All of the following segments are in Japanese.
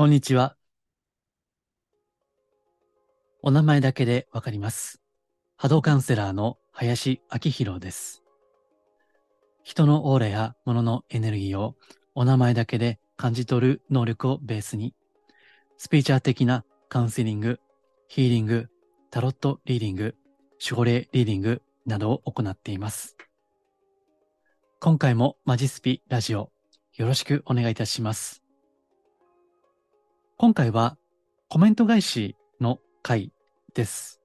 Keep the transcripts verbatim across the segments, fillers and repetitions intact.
こんにちは。お名前だけでわかります。波動カウンセラーの林明弘です。人のオーラや物のエネルギーをお名前だけで感じ取る能力をベースに、スピーチャー的なカウンセリング、ヒーリング、タロットリーディング、守護霊リーディングなどを行っています。今回もマジスピラジオ、よろしくお願いいたします。今回はコメント返しの回です。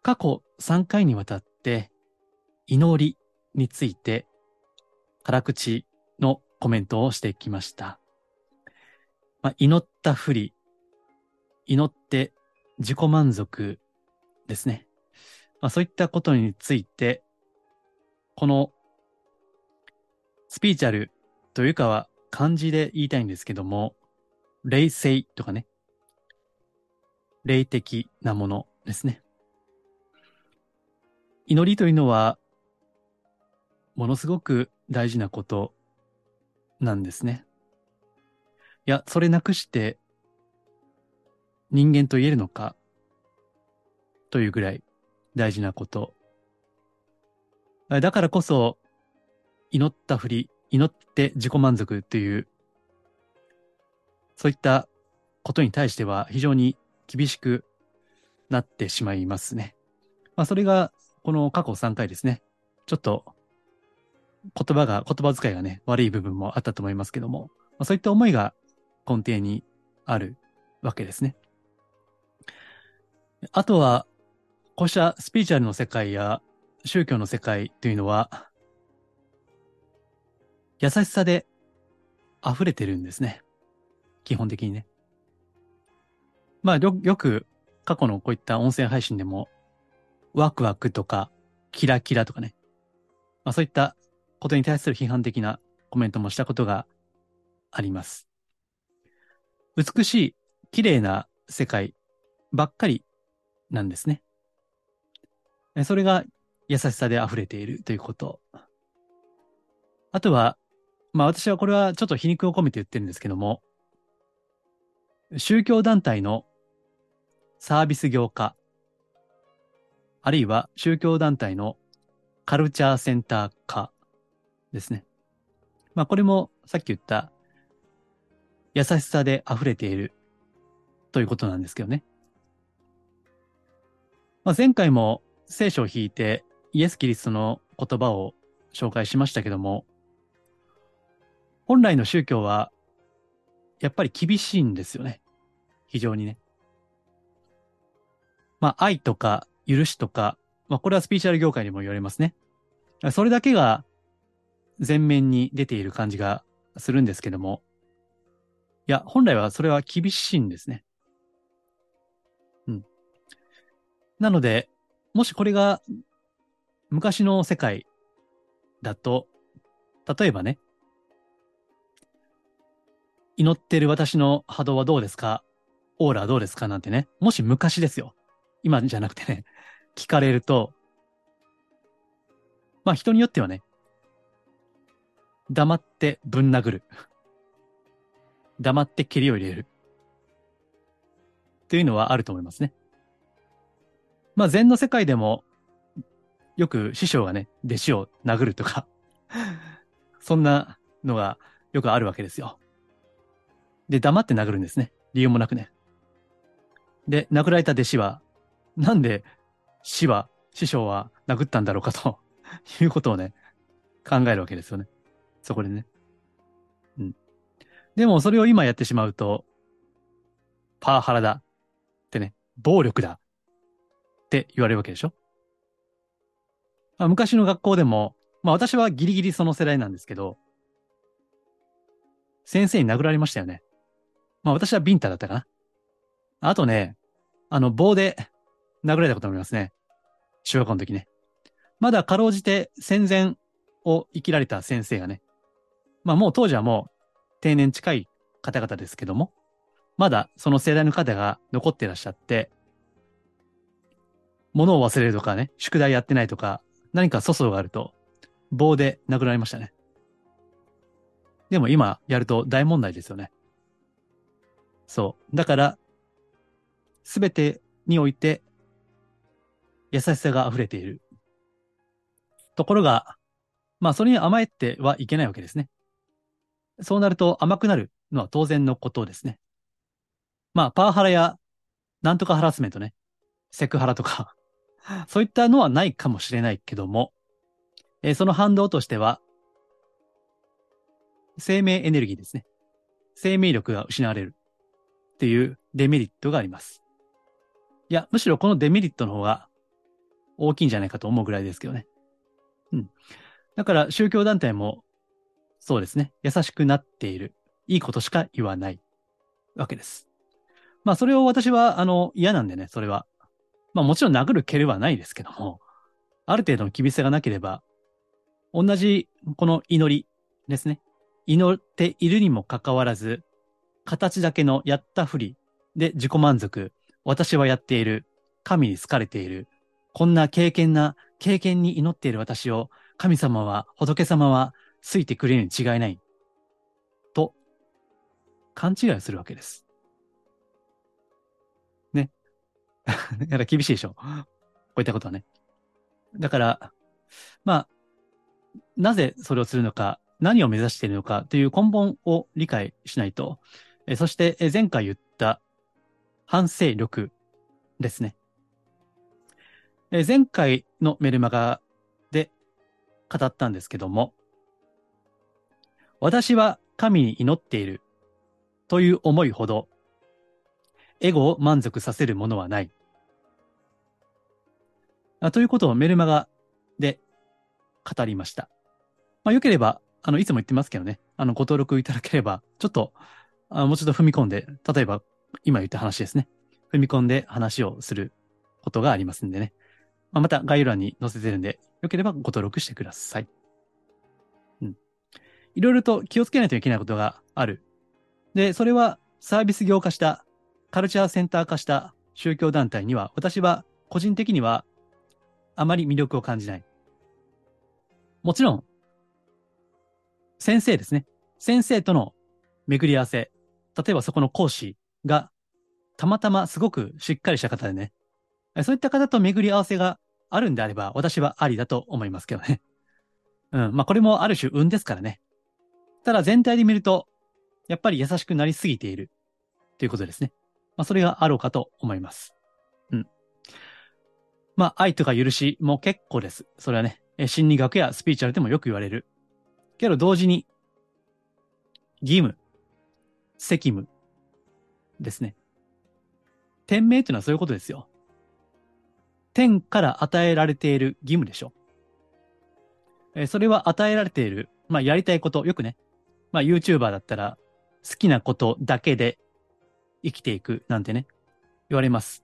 過去さんかいにわたって祈りについて辛口のコメントをしてきました。まあ、祈ったふり、祈って自己満足ですね。まあ、そういったことについて、このスピリチュアルというかは漢字で言いたいんですけども、霊性とかね、霊的なものですね。祈りというのはものすごく大事なことなんですね。いや、それなくして人間と言えるのかというぐらい大事なこと。だからこそ祈ったふり、祈って自己満足というそういったことに対しては非常に厳しくなってしまいますね。まあ、それがこの過去さんかいですね。ちょっと言葉が、言葉遣いがね、悪い部分もあったと思いますけども、まあ、そういった思いが根底にあるわけですね。あとは、こうしたスピリチュアルの世界や宗教の世界というのは、優しさで溢れてるんですね。基本的にね。まあよ、よく過去のこういった音声配信でもワクワクとかキラキラとかね。まあそういったことに対する批判的なコメントもしたことがあります。美しい、綺麗な世界ばっかりなんですね。それが優しさで溢れているということ。あとは、まあ私はこれはちょっと皮肉を込めて言ってるんですけども、宗教団体のサービス業化、あるいは宗教団体のカルチャーセンター化ですね。まあこれもさっき言った優しさで溢れているということなんですけどね。まあ、前回も聖書を引いてイエス・キリストの言葉を紹介しましたけども、本来の宗教はやっぱり厳しいんですよね。非常にね。まあ、愛とか許しとか、まあ、これはスピリチュアル業界にも言われますね。それだけが前面に出ている感じがするんですけども、いや、本来はそれは厳しいんですね。うん。なので、もしこれが昔の世界だと、例えばね、祈ってる私の波動はどうですか？オーラはどうですか？なんてね、もし昔ですよ。今じゃなくてね、聞かれると、まあ人によってはね、黙ってぶん殴る。黙って蹴りを入れる。というのはあると思いますね。まあ禅の世界でも、よく師匠がね、弟子を殴るとか、そんなのがよくあるわけですよ。で、黙って殴るんですね。理由もなくね。で、殴られた弟子は、なんで師は、師匠は殴ったんだろうかということをね、考えるわけですよね。そこでね。うん。でもそれを今やってしまうと、パワハラだってね、暴力だって言われるわけでしょ。まあ、昔の学校でも、まあ私はギリギリその世代なんですけど、先生に殴られましたよね。まあ私はビンタだったかな。あとね、あの棒で殴られたこともありますね。小学校の時ね。まだかろうじて戦前を生きられた先生がね。まあもう当時はもう定年近い方々ですけども、まだその世代の方が残っていらっしゃって、物を忘れるとかね、宿題やってないとか、何か粗相があると棒で殴られましたね。でも今やると大問題ですよね。そう。だから、すべてにおいて、優しさが溢れている。ところが、まあ、それに甘えてはいけないわけですね。そうなると甘くなるのは当然のことですね。まあ、パワハラや、なんとかハラスメントね、セクハラとか、そういったのはないかもしれないけども、えー、その反動としては、生命エネルギーですね。生命力が失われるっていうデメリットがあります。いや、むしろこのデメリットの方が大きいんじゃないかと思うぐらいですけどね。うん。だから宗教団体もそうですね。優しくなっている。いいことしか言わないわけです。まあそれを私はあの嫌なんでね、それは。まあもちろん殴る蹴るはないですけども、ある程度の厳しさがなければ、同じこの祈りですね。祈っているにもかかわらず、形だけのやったふりで自己満足、私はやっている、神に好かれている、こんな敬虔な、敬虔に祈っている私を、神様は、仏様は、好いてくれるに違いない、と、勘違いをするわけです。ね。だから厳しいでしょ。こういったことはね。だから、まあ、なぜそれをするのか、何を目指しているのかという根本を理解しないと、えそして前回言った反省力ですね。え前回のメルマガで語ったんですけども、私は神に祈っているという思いほど、エゴを満足させるものはない。あということをメルマガで語りました。まあ、よければ、あの、いつも言ってますけどね。あの、ご登録いただければ、ちょっと、あもうちょっと踏み込んで、例えば、今言った話ですね。踏み込んで話をすることがありますんでね。まあ、また概要欄に載せてるんで、よければご登録してください。うん。いろいろと気をつけないといけないことがある。で、それはサービス業化した、カルチャーセンター化した宗教団体には、私は個人的にはあまり魅力を感じない。もちろん、先生ですね。先生との巡り合わせ。例えばそこの講師がたまたますごくしっかりした方でね。そういった方と巡り合わせがあるんであれば私はありだと思いますけどね。うん。まあこれもある種運ですからね。ただ全体で見るとやっぱり優しくなりすぎているということですね。まあそれがあろうかと思います。うん。まあ愛とか許しも結構です。それはね、心理学やスピリチュアルでもよく言われる。けど同時に、義務、責務ですね。天命というのはそういうことですよ。天から与えられている義務でしょ。えそれは与えられている、まあやりたいこと、よくね、まあ YouTuber だったら好きなことだけで生きていくなんてね、言われます。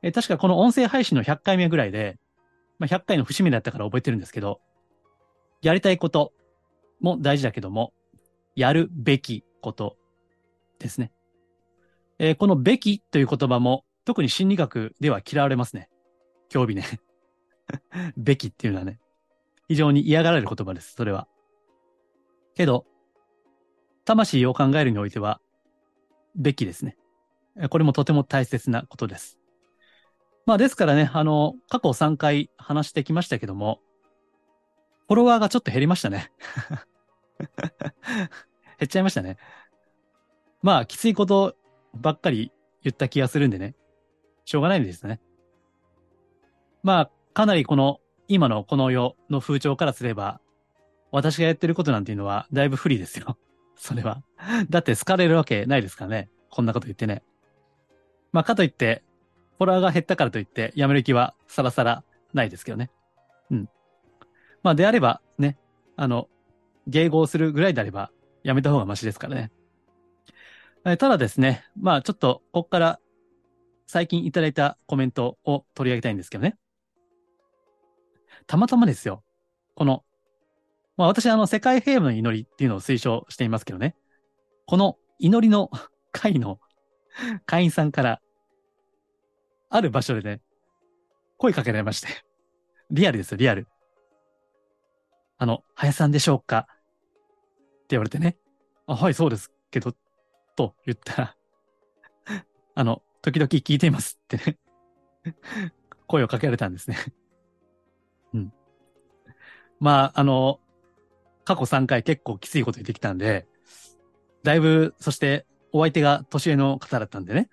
え確かこの音声配信のひゃっかいめぐらいで、まあ、ひゃっかいの節目だったから覚えてるんですけど、やりたいこと、も大事だけども、やるべきことですね。えー、このべきという言葉も特に心理学では嫌われますね。興味ね。べきっていうのはね、非常に嫌がられる言葉です、それは。けど、魂を考えるにおいては、べきですね。これもとても大切なことです。まあですからね、あの、過去さんかい話してきましたけども、フォロワーがちょっと減りましたね。減っちゃいましたね。まあ、きついことばっかり言った気がするんでね。しょうがないんですね。まあ、かなりこの、今のこの世の風潮からすれば、私がやってることなんていうのはだいぶ不利ですよ。それは。だって好かれるわけないですからね。こんなこと言ってね。まあ、かといって、フォロワーが減ったからといって、やめる気はさらさらないですけどね。うん。まあであればね、あの、迎合するぐらいであればやめた方がマシですからね。ただですね、まあちょっとここから最近いただいたコメントを取り上げたいんですけどね。たまたまですよ。この、まあ私あの世界平和の祈りっていうのを推奨していますけどね。この祈りの会の会員さんからある場所でね、声かけられまして。リアルですよ、リアル。あの、林さんでしょうかって言われてね。あ、はい、そうですけど、と言ったら、あの、時々聞いていますってね、声をかけられたんですね。うん。まあ、あの、過去さんかい結構きついこと言ってきたんで、だいぶ、そしてお相手が年上の方だったんでね、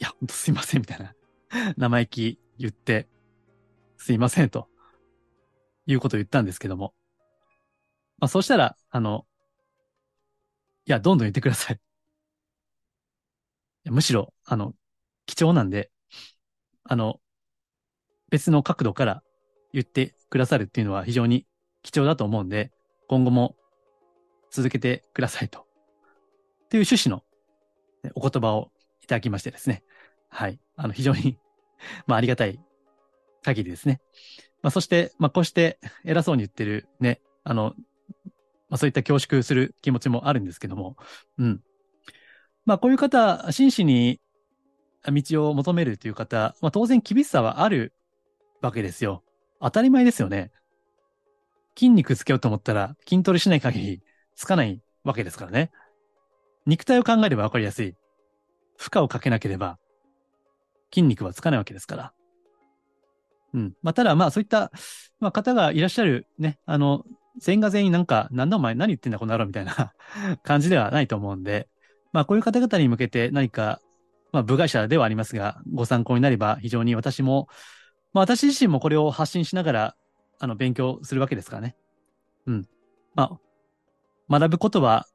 いや、ほんとすいませんみたいな、生意気言って、すいませんと、いうことを言ったんですけども。まあ、そうしたら、あの、いや、どんどん言ってください。むしろ、あの、貴重なんで、あの、別の角度から言ってくださるっていうのは非常に貴重だと思うんで、今後も続けてくださいと。っていう趣旨のお言葉をいただきましてですね。はい。あの、非常に、まあ、ありがたい限りですね。まあ、そして、まあ、こうして偉そうに言ってるね、あの、まあ、そういった恐縮する気持ちもあるんですけども、うん。まあ、こういう方、真摯に道を求めるという方、まあ、当然厳しさはあるわけですよ。当たり前ですよね。筋肉つけようと思ったら筋トレしない限りつかないわけですからね。肉体を考えればわかりやすい。負荷をかけなければ筋肉はつかないわけですから。うん。まあ、ただまあそういった、まあ、方がいらっしゃるね、あの、全員が全員なんか、なんだお前何言ってんだこの野郎みたいな感じではないと思うんで、まあこういう方々に向けて何か、まあ部外者ではありますが、ご参考になれば非常に私も、まあ私自身もこれを発信しながら、あの勉強するわけですからね。うん。まあ、学ぶことは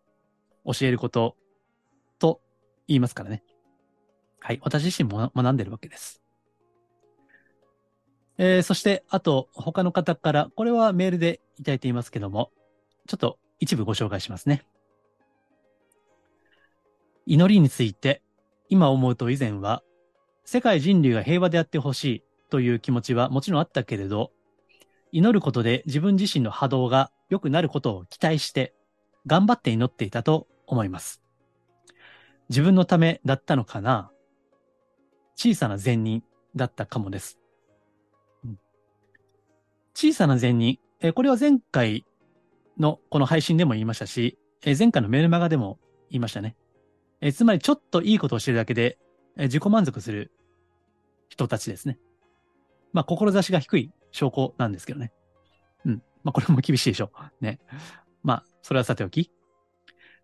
教えることと言いますからね。はい。私自身も学んでるわけです。えー、そして、あと他の方から、これはメールでいただいていますけども、ちょっと一部ご紹介しますね。祈りについて、今思うと以前は、世界人類が平和であってほしいという気持ちはもちろんあったけれど、祈ることで自分自身の波動が良くなることを期待して、頑張って祈っていたと思います。自分のためだったのかな？小さな善人だったかもです。うん、小さな善人、え、これは前回のこの配信でも言いましたし、え、前回のメルマガでも言いましたね。えつまりちょっといいことをしてるだけでえ自己満足する人たちですね。まあ、志が低い証拠なんですけどね。うん。まあ、これも厳しいでしょう。ね。まあ、それはさておき。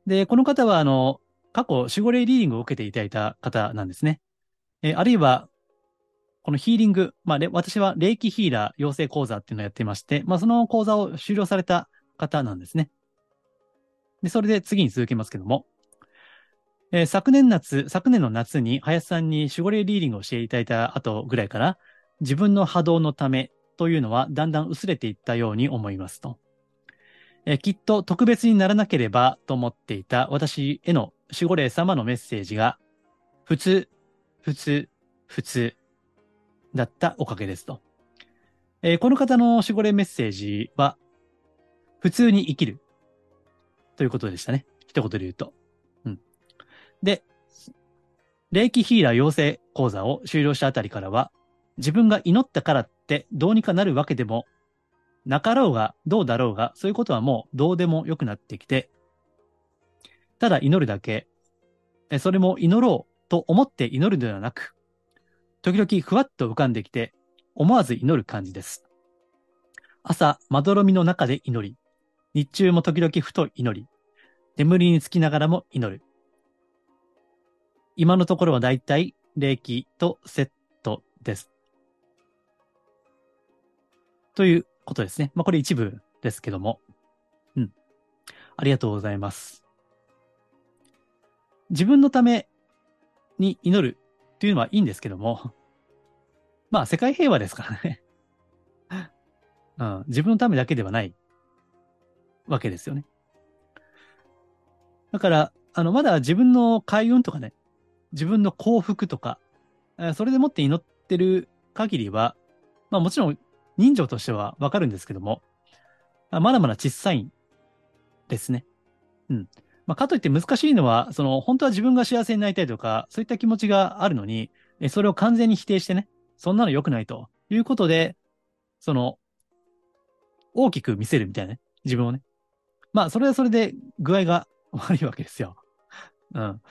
で、この方は、あの、過去守護霊リーディングを受けていただいた方なんですね。え、あるいは、このヒーリング、まあ、私は霊気ヒーラー養成講座っていうのをやってまして、まあ、その講座を修了された方なんですね。で、それで次に続けますけども。えー、昨年夏、昨年の夏に林さんに守護霊リーディングをしていただいた後ぐらいから、自分の波動のためというのはだんだん薄れていったように思いますと。えー、きっと特別にならなければと思っていた私への守護霊様のメッセージが、普通、普通、普通だったおかげですと。えー、この方の守護霊メッセージは、普通に生きるということでしたね。一言で言うと。で、霊気ヒーラー養成講座を修了したあたりからは、自分が祈ったからってどうにかなるわけでも、なかろうがどうだろうが、そういうことはもうどうでもよくなってきて、ただ祈るだけ、それも祈ろうと思って祈るのではなく、時々ふわっと浮かんできて、思わず祈る感じです。朝、まどろみの中で祈り、日中も時々ふと祈り、眠りにつきながらも祈る。今のところはだいたい霊気とセットです。ということですね。まあ、これ一部ですけども。うん。ありがとうございます。自分のために祈るっていうのはいいんですけども。まあ、世界平和ですからね、うん。自分のためだけではないわけですよね。だから、あの、まだ自分の開運とかね、自分の幸福とか、それでもって祈ってる限りは、まあもちろん人情としてはわかるんですけども、まだまだ小さいんですね。うん。まあかといって難しいのは、その本当は自分が幸せになりたいとか、そういった気持ちがあるのに、それを完全に否定してね、そんなの良くないということで、その、大きく見せるみたいなね、自分をね。まあそれはそれで具合が悪いわけですよ。うん。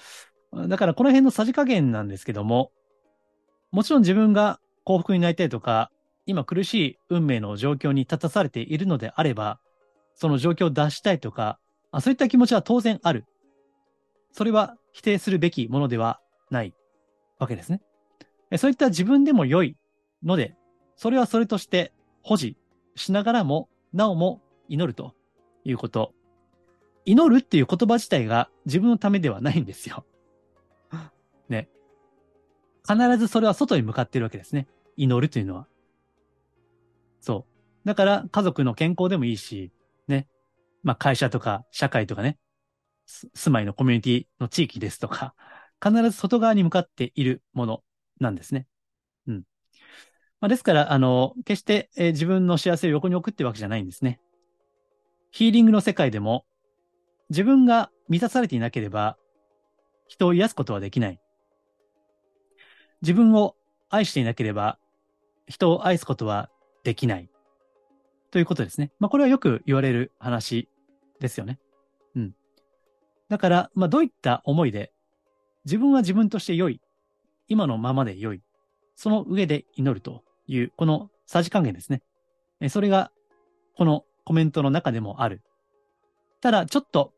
だからこの辺のさじ加減なんですけども、もちろん自分が幸福になりたいとか、今苦しい運命の状況に立たされているのであれば、その状況を脱したいとか、あ、そういった気持ちは当然ある。それは否定するべきものではないわけですね。そういった自分でも良いので、それはそれとして保持しながらも、なおも祈るということ。祈るっていう言葉自体が自分のためではないんですよ。ね。必ずそれは外に向かっているわけですね。祈るというのは。そう。だから家族の健康でもいいし、ね。まあ会社とか社会とかね。住まいのコミュニティの地域ですとか、必ず外側に向かっているものなんですね。うん。まあ、ですから、あの、決して、えー、自分の幸せを横に置くってわけじゃないんですね。ヒーリングの世界でも、自分が満たされていなければ、人を癒すことはできない。自分を愛していなければ、人を愛すことはできない。ということですね。まあ、これはよく言われる話ですよね。うん。だから、まあ、どういった思いで、自分は自分として良い。今のままで良い。その上で祈るという、このさじ加減ですね。え、それが、このコメントの中でもある。ただ、ちょっと、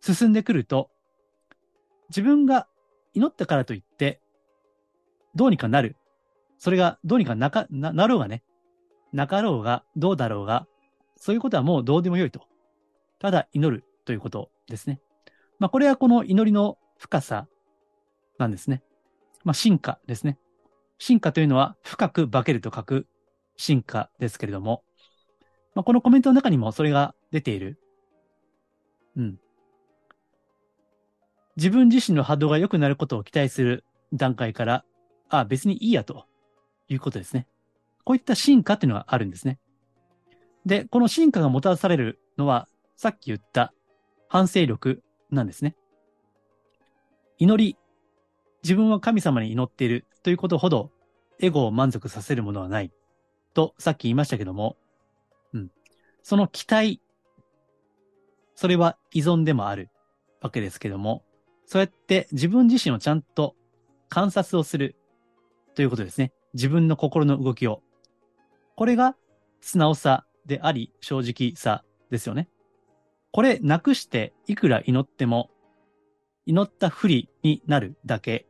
進んでくると、自分が祈ったからといって、どうにかなる。それが、どうにかなか、な、なろうがね。なかろうが、どうだろうが、そういうことはもうどうでもよいと。ただ、祈るということですね。まあ、これはこの祈りの深さなんですね。まあ、進化ですね。進化というのは、深く化けると書く進化ですけれども、まあ、このコメントの中にもそれが出ている。うん。自分自身の波動が良くなることを期待する段階から、あ、別にいいやということですね。こういった進化っていうのがあるんですね。で、この進化がもたらされるのは、さっき言った反省力なんですね。祈り、自分は神様に祈っているということほど、エゴを満足させるものはないとさっき言いましたけども、うん、その期待、それは依存でもあるわけですけども、そうやって自分自身をちゃんと観察をするということですね。自分の心の動きを。これが素直さであり、正直さですよね。これなくしていくら祈っても、祈ったふりになるだけ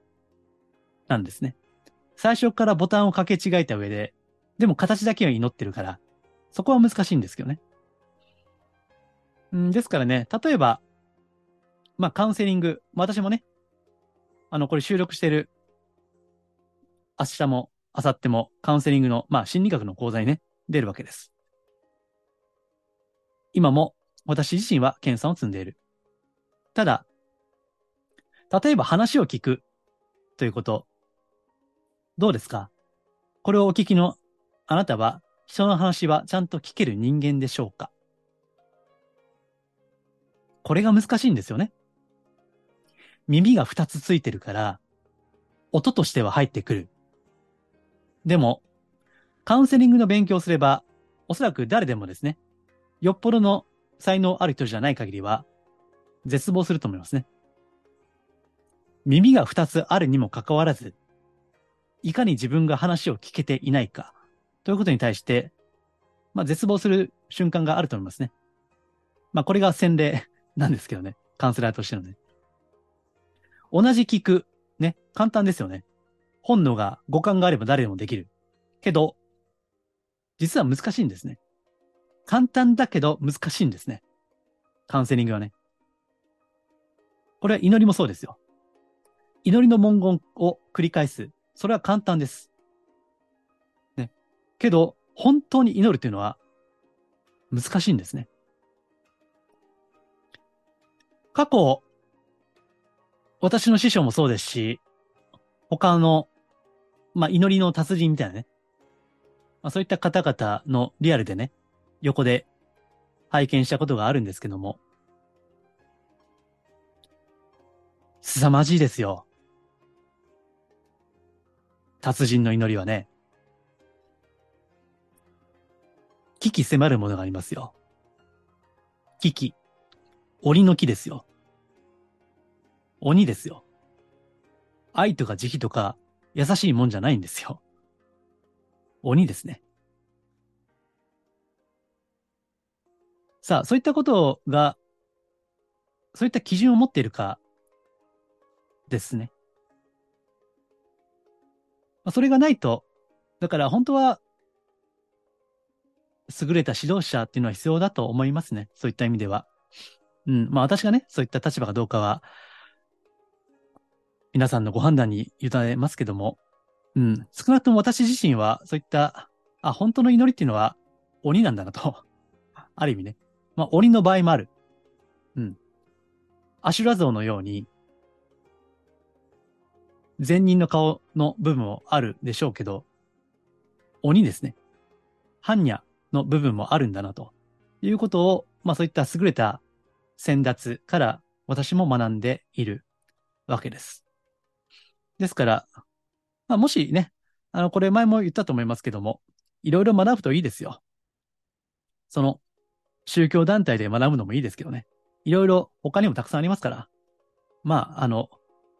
なんですね。最初からボタンを掛け違えた上で、でも形だけは祈ってるから、そこは難しいんですけどね。んですからね、例えば、まあカウンセリング、まあ、私もね、あのこれ収録してる明日も明後日もカウンセリングの、まあ心理学の講座にね、出るわけです。今も私自身は研鑽を積んでいる。ただ、例えば話を聞くということ。どうですか？これをお聞きのあなたは人の話はちゃんと聞ける人間でしょうか？これが難しいんですよね。耳がふたつついてるから音としては入ってくる。でもカウンセリングの勉強をすればおそらく誰でもですね、よっぽどの才能ある人じゃない限りは絶望すると思いますね。耳が二つあるにもかかわらず、いかに自分が話を聞けていないか、ということに対して、まあ絶望する瞬間があると思いますね。まあこれが洗礼なんですけどね。カウンセラーとしてのね。同じ聞く。ね。簡単ですよね。本能が、五感があれば誰でもできる。けど、実は難しいんですね。簡単だけど難しいんですね。カウンセリングはね。これは祈りもそうですよ。祈りの文言を繰り返す。それは簡単です。ね。けど、本当に祈るというのは難しいんですね。過去、私の師匠もそうですし、他の、まあ、祈りの達人みたいなね。まあ、そういった方々のリアルでね、横で拝見したことがあるんですけども、凄まじいですよ。達人の祈りはね、危機迫るものがありますよ。危機。檻の木ですよ。鬼ですよ。愛とか慈悲とか優しいもんじゃないんですよ。鬼ですね。さあ、そういったことが、そういった基準を持っているかですね。それがないと、だから本当は優れた指導者っていうのは必要だと思いますね。そういった意味では。うん。まあ私がね、そういった立場かどうかは、皆さんのご判断に委ねますけども、うん。少なくとも私自身は、そういった、あ、本当の祈りっていうのは鬼なんだなと。ある意味ね。まあ鬼の場合もある。うん。アシュラ像のように、善人の顔の部分もあるでしょうけど、鬼ですね。般若の部分もあるんだなということを、まあそういった優れた先達から私も学んでいるわけです。ですから、まあ、もしね、あの、これ前も言ったと思いますけども、いろいろ学ぶといいですよ。その、宗教団体で学ぶのもいいですけどね。いろいろ他にもたくさんありますから、まあ、あの、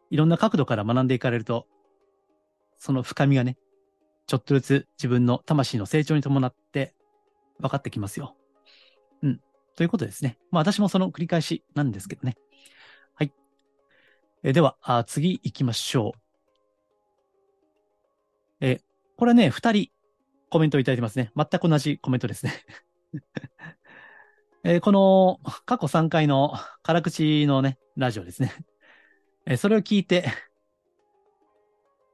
いろんな角度から学んでいかれると、その深みがね、ちょっとずつ自分の魂の成長に伴って分かってきますよ。うん。ということですね。まあ私もその繰り返しなんですけどね。はい。えでは、あ次行きましょう。え、これはね、二人コメントいただいてますね。全く同じコメントですね。えこの過去さんかいの辛口のね、ラジオですね。えそれを聞いて、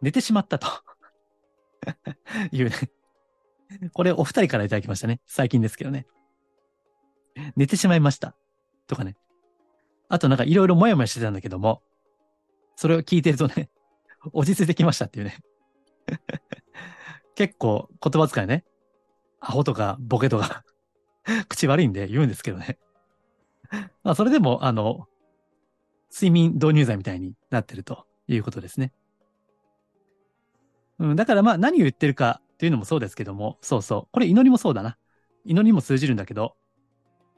寝てしまったと。いうね。これお二人からいただきましたね。最近ですけどね。寝てしまいました。とかね。あとなんかいろいろもやもやしてたんだけども、それを聞いてるとね、落ち着いてきましたっていうね。結構言葉遣いね。アホとかボケとか、口悪いんで言うんですけどね。まあそれでも、あの、睡眠導入剤みたいになってるということですね。うん、だからまあ何を言ってるかというのもそうですけども、そうそう。これ祈りもそうだな。祈りも通じるんだけど、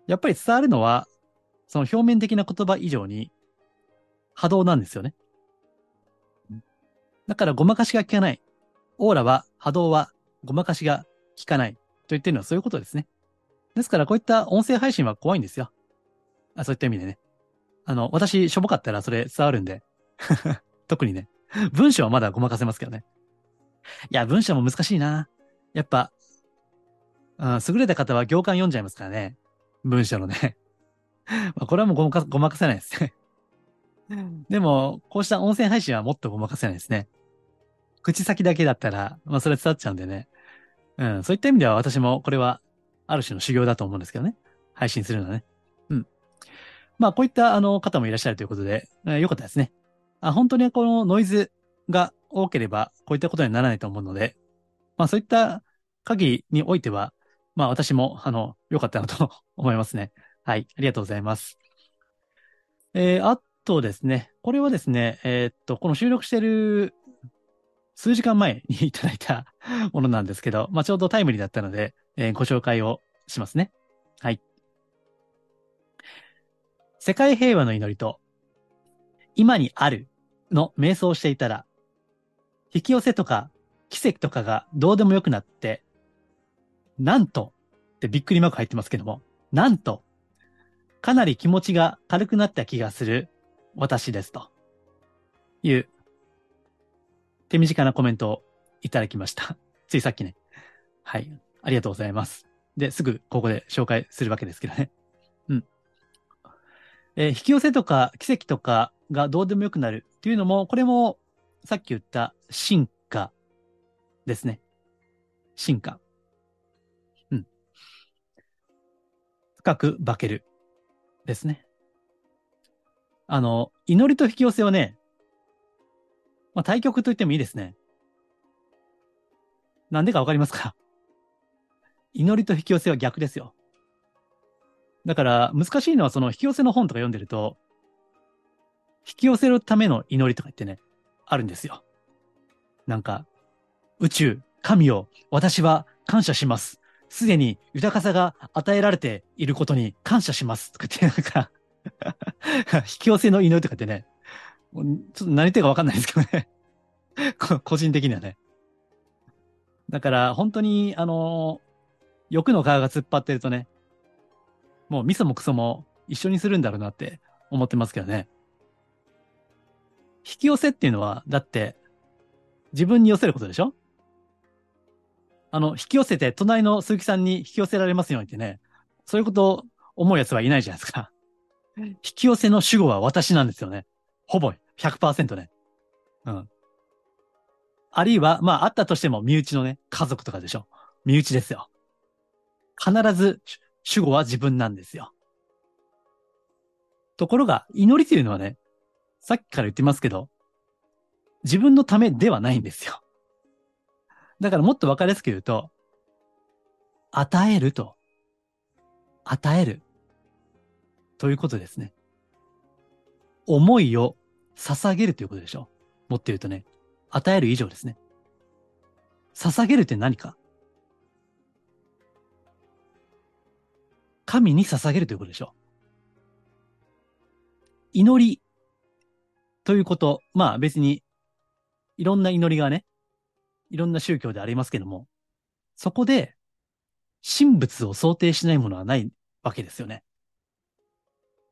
やっぱり伝わるのは、その表面的な言葉以上に波動なんですよね。だからごまかしが効かない。オーラは、波動はごまかしが効かない。と言ってるのはそういうことですね。ですからこういった音声配信は怖いんですよ。あ、そういった意味でね。あの、私、しょぼかったらそれ伝わるんで。特にね。文章はまだごまかせますけどね。いや、文章も難しいな。やっぱ、うん、優れた方は行間読んじゃいますからね。文章のね。まあこれはもうごまか、ごまかせないですね。でも、こうした音声配信はもっとごまかせないですね。口先だけだったら、まあそれ伝わっちゃうんでね。うん、そういった意味では私もこれは、ある種の修行だと思うんですけどね。配信するのはね。うん。まあこういったあの方もいらっしゃるということで、えー、よかったですね。あ、本当にこのノイズが、多ければこういったことにならないと思うので、まあそういった限りにおいては、まあ私もあの良かったなと思いますね。はい、ありがとうございます。えー、あとですね、これはですね、えー、っとこの収録している数時間前にいただいたものなんですけど、まあちょうどタイムリーだったので、えー、ご紹介をしますね。はい。世界平和の祈りと今にあるの瞑想をしていたら。引き寄せとか奇跡とかがどうでもよくなって、なんとってびっくりマーク入ってますけども、なんとかなり気持ちが軽くなった気がする私ですという手短なコメントをいただきました。ついさっきね。はい。ありがとうございます。で、すぐここで紹介するわけですけどね。うん。えー、引き寄せとか奇跡とかがどうでもよくなるっていうのも、これもさっき言った進化ですね。進化。うん。深く化ける。ですね。あの、祈りと引き寄せをね、まあ、対極と言ってもいいですね。なんでかわかりますか？祈りと引き寄せは逆ですよ。だから、難しいのはその引き寄せの本とか読んでると、引き寄せるための祈りとか言ってね、あるんですよ。なんか、宇宙、神よ、私は感謝します。すでに豊かさが与えられていることに感謝します。とかって、なんか、引き寄せの祈りとかってね、ちょっと何言ってるか分かんないですけどね。個人的にはね。だから、本当に、あの、欲の皮が突っ張ってるとね、もうミソもクソも一緒にするんだろうなって思ってますけどね。引き寄せっていうのは、だって、自分に寄せることでしょ？あの、引き寄せて、隣の鈴木さんに引き寄せられますようにってね、そういうことを思うやつはいないじゃないですか。引き寄せの主語は私なんですよね。ほぼ ひゃくパーセント ね。うん。あるいは、まあ、あったとしても身内のね、家族とかでしょ。身内ですよ。必ず主語は自分なんですよ。ところが、祈りというのはね、さっきから言ってますけど、自分のためではないんですよ。だからもっとわかりやすく言うと、与えると、与えるということですね。思いを捧げるということでしょ。もっと言うとね、与える以上ですね。捧げるって何か？神に捧げるということでしょ。祈りということ、まあ別にいろんな祈りがね、いろんな宗教でありますけども、そこで神仏を想定しないものはないわけですよね。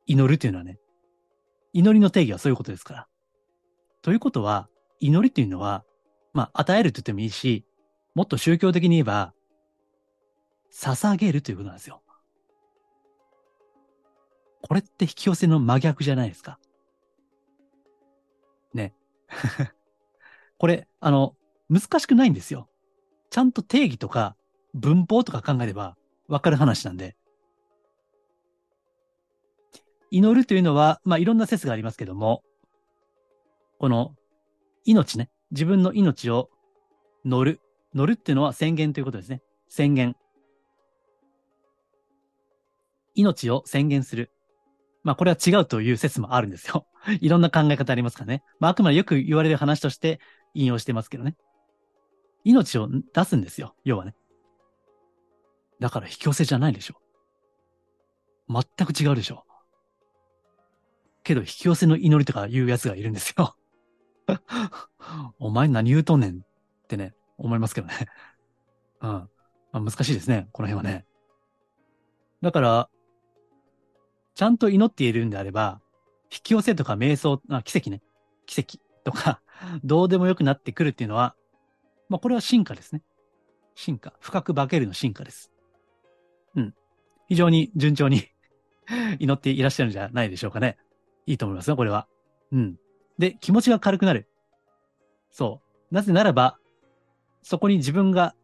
祈るというのはね、祈りの定義はそういうことですから。ということは、祈りというのは、まあ、与えると言ってもいいし、もっと宗教的に言えば、捧げるということなんですよ。これって引き寄せの真逆じゃないですか。ね。これ、あの、難しくないんですよ。ちゃんと定義とか文法とか考えればわかる話なんで。祈るというのは、まあ、いろんな説がありますけども、この命ね、自分の命を乗る。乗るっていうのは宣言ということですね。宣言。命を宣言する。まあ、これは違うという説もあるんですよ。いろんな考え方ありますからね。まあ、あくまでよく言われる話として引用してますけどね。命を出すんですよ。要はね。だから引き寄せじゃないでしょ。全く違うでしょ。けど引き寄せの祈りとか言うやつがいるんですよ。お前何言うとんねんってね、思いますけどね。うん。まあ、難しいですね。この辺はね。だから、ちゃんと祈っているんであれば、引き寄せとか瞑想、あ、奇跡ね。奇跡とか、どうでもよくなってくるっていうのは、まあこれは進化ですね。進化。深く化けるの進化です。うん。非常に順調に祈っていらっしゃるんじゃないでしょうかね。いいと思いますよ、これは。うん。で、気持ちが軽くなる。そう。なぜならば、そこに自分が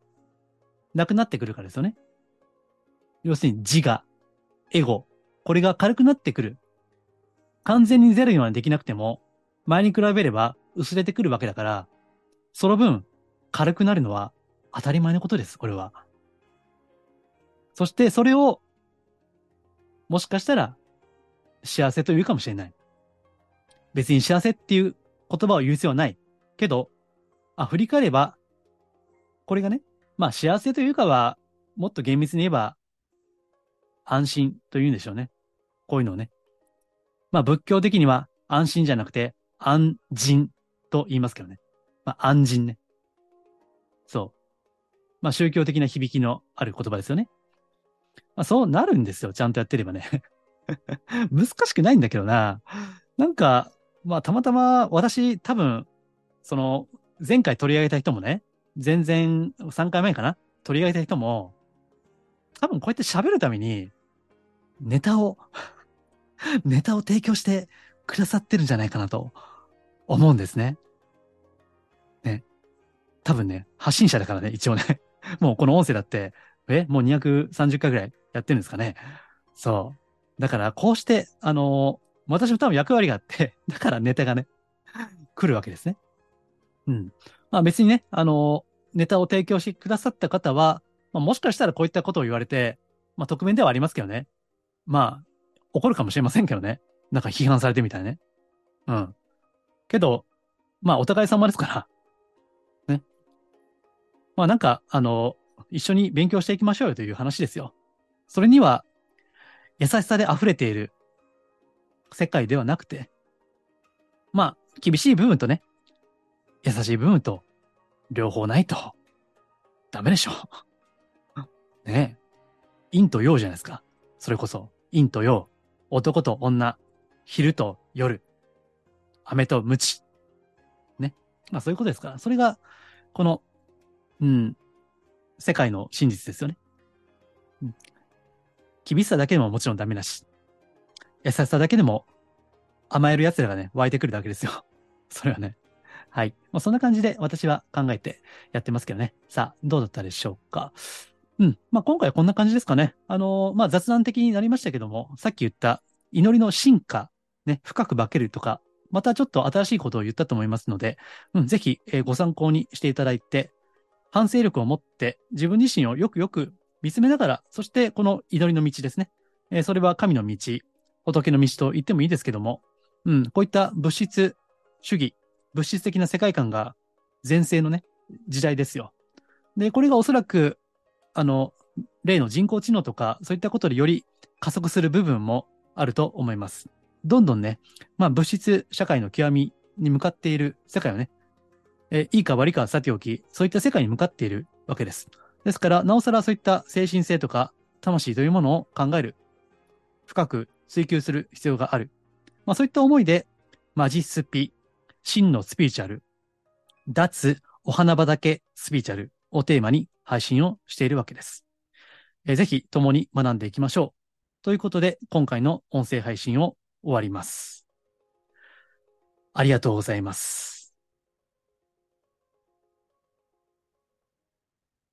なくなってくるからですよね。要するに自我、エゴ、これが軽くなってくる。完全にゼロにはできなくても、前に比べれば薄れてくるわけだから、その分軽くなるのは当たり前のことです、これは。そしてそれを、もしかしたら幸せというかもしれない。別に幸せっていう言葉を言う必要はない。けど、あ、振り返れば、これがね、まあ幸せというかは、もっと厳密に言えば、安心というんでしょうね。こういうのをね。まあ仏教的には安心じゃなくて、安心と言いますけどね。まあ安心ね。そう。まあ宗教的な響きのある言葉ですよね。まあそうなるんですよ。ちゃんとやってればね。難しくないんだけどな。なんか、まあ、たまたま、私、多分、その、前回取り上げた人もね、前々、さんかいまえかな？取り上げた人も、多分こうやって喋るために、ネタを、ネタを提供してくださってるんじゃないかなと思うんですね。ね。多分ね、発信者だからね、一応ね。もうこの音声だって、え？もうにひゃくさんじゅっかいぐらいやってるんですかね。そう。だから、こうして、あのー、私も多分役割があって、だからネタがね、来るわけですね。うん。まあ別にね、あの、ネタを提供してくださった方は、まあ、もしかしたらこういったことを言われて、まあ匿名ではありますけどね。まあ、怒るかもしれませんけどね。なんか批判されてみたいね。うん。けど、まあお互い様ですから。ね。まあなんか、あの、一緒に勉強していきましょうよという話ですよ。それには、優しさで溢れている世界ではなくて、まあ、厳しい部分とね、優しい部分と、両方ないと、ダメでしょ。ねえ。陰と陽じゃないですか。それこそ、陰と陽、男と女、昼と夜、飴と鞭。ね。まあそういうことですから、それが、この、うん、世界の真実ですよね。うん、厳しさだけでももちろんダメだし、優しさだけでも甘える奴らがね、湧いてくるだけですよ。それはね。はい。まあ、そんな感じで私は考えてやってますけどね。さあ、どうだったでしょうか。うん。まあ、今回はこんな感じですかね。あのー、まあ、雑談的になりましたけども、さっき言った祈りの進化、ね、深く化けるとか、またちょっと新しいことを言ったと思いますので、うん、ぜひ、えー、ご参考にしていただいて、反省力を持って自分自身をよくよく見つめながら、そしてこの祈りの道ですね。えー、それは神の道、仏の道と言ってもいいですけども、うん、こういった物質主義、物質的な世界観が全盛のね、時代ですよ。で、これがおそらく、あの、例の人工知能とか、そういったことでより加速する部分もあると思います。どんどんね、まあ物質社会の極みに向かっている世界をね、え、いいか悪いかはさておき、そういった世界に向かっているわけです。ですから、なおさらそういった精神性とか魂というものを考える、深く追求する必要がある。まあそういった思いで、マジスピ、真のスピリチュアル、脱お花畑スピリチュアルをテーマに配信をしているわけです。えぜひ共に学んでいきましょう。ということで、今回の音声配信を終わります。ありがとうございます。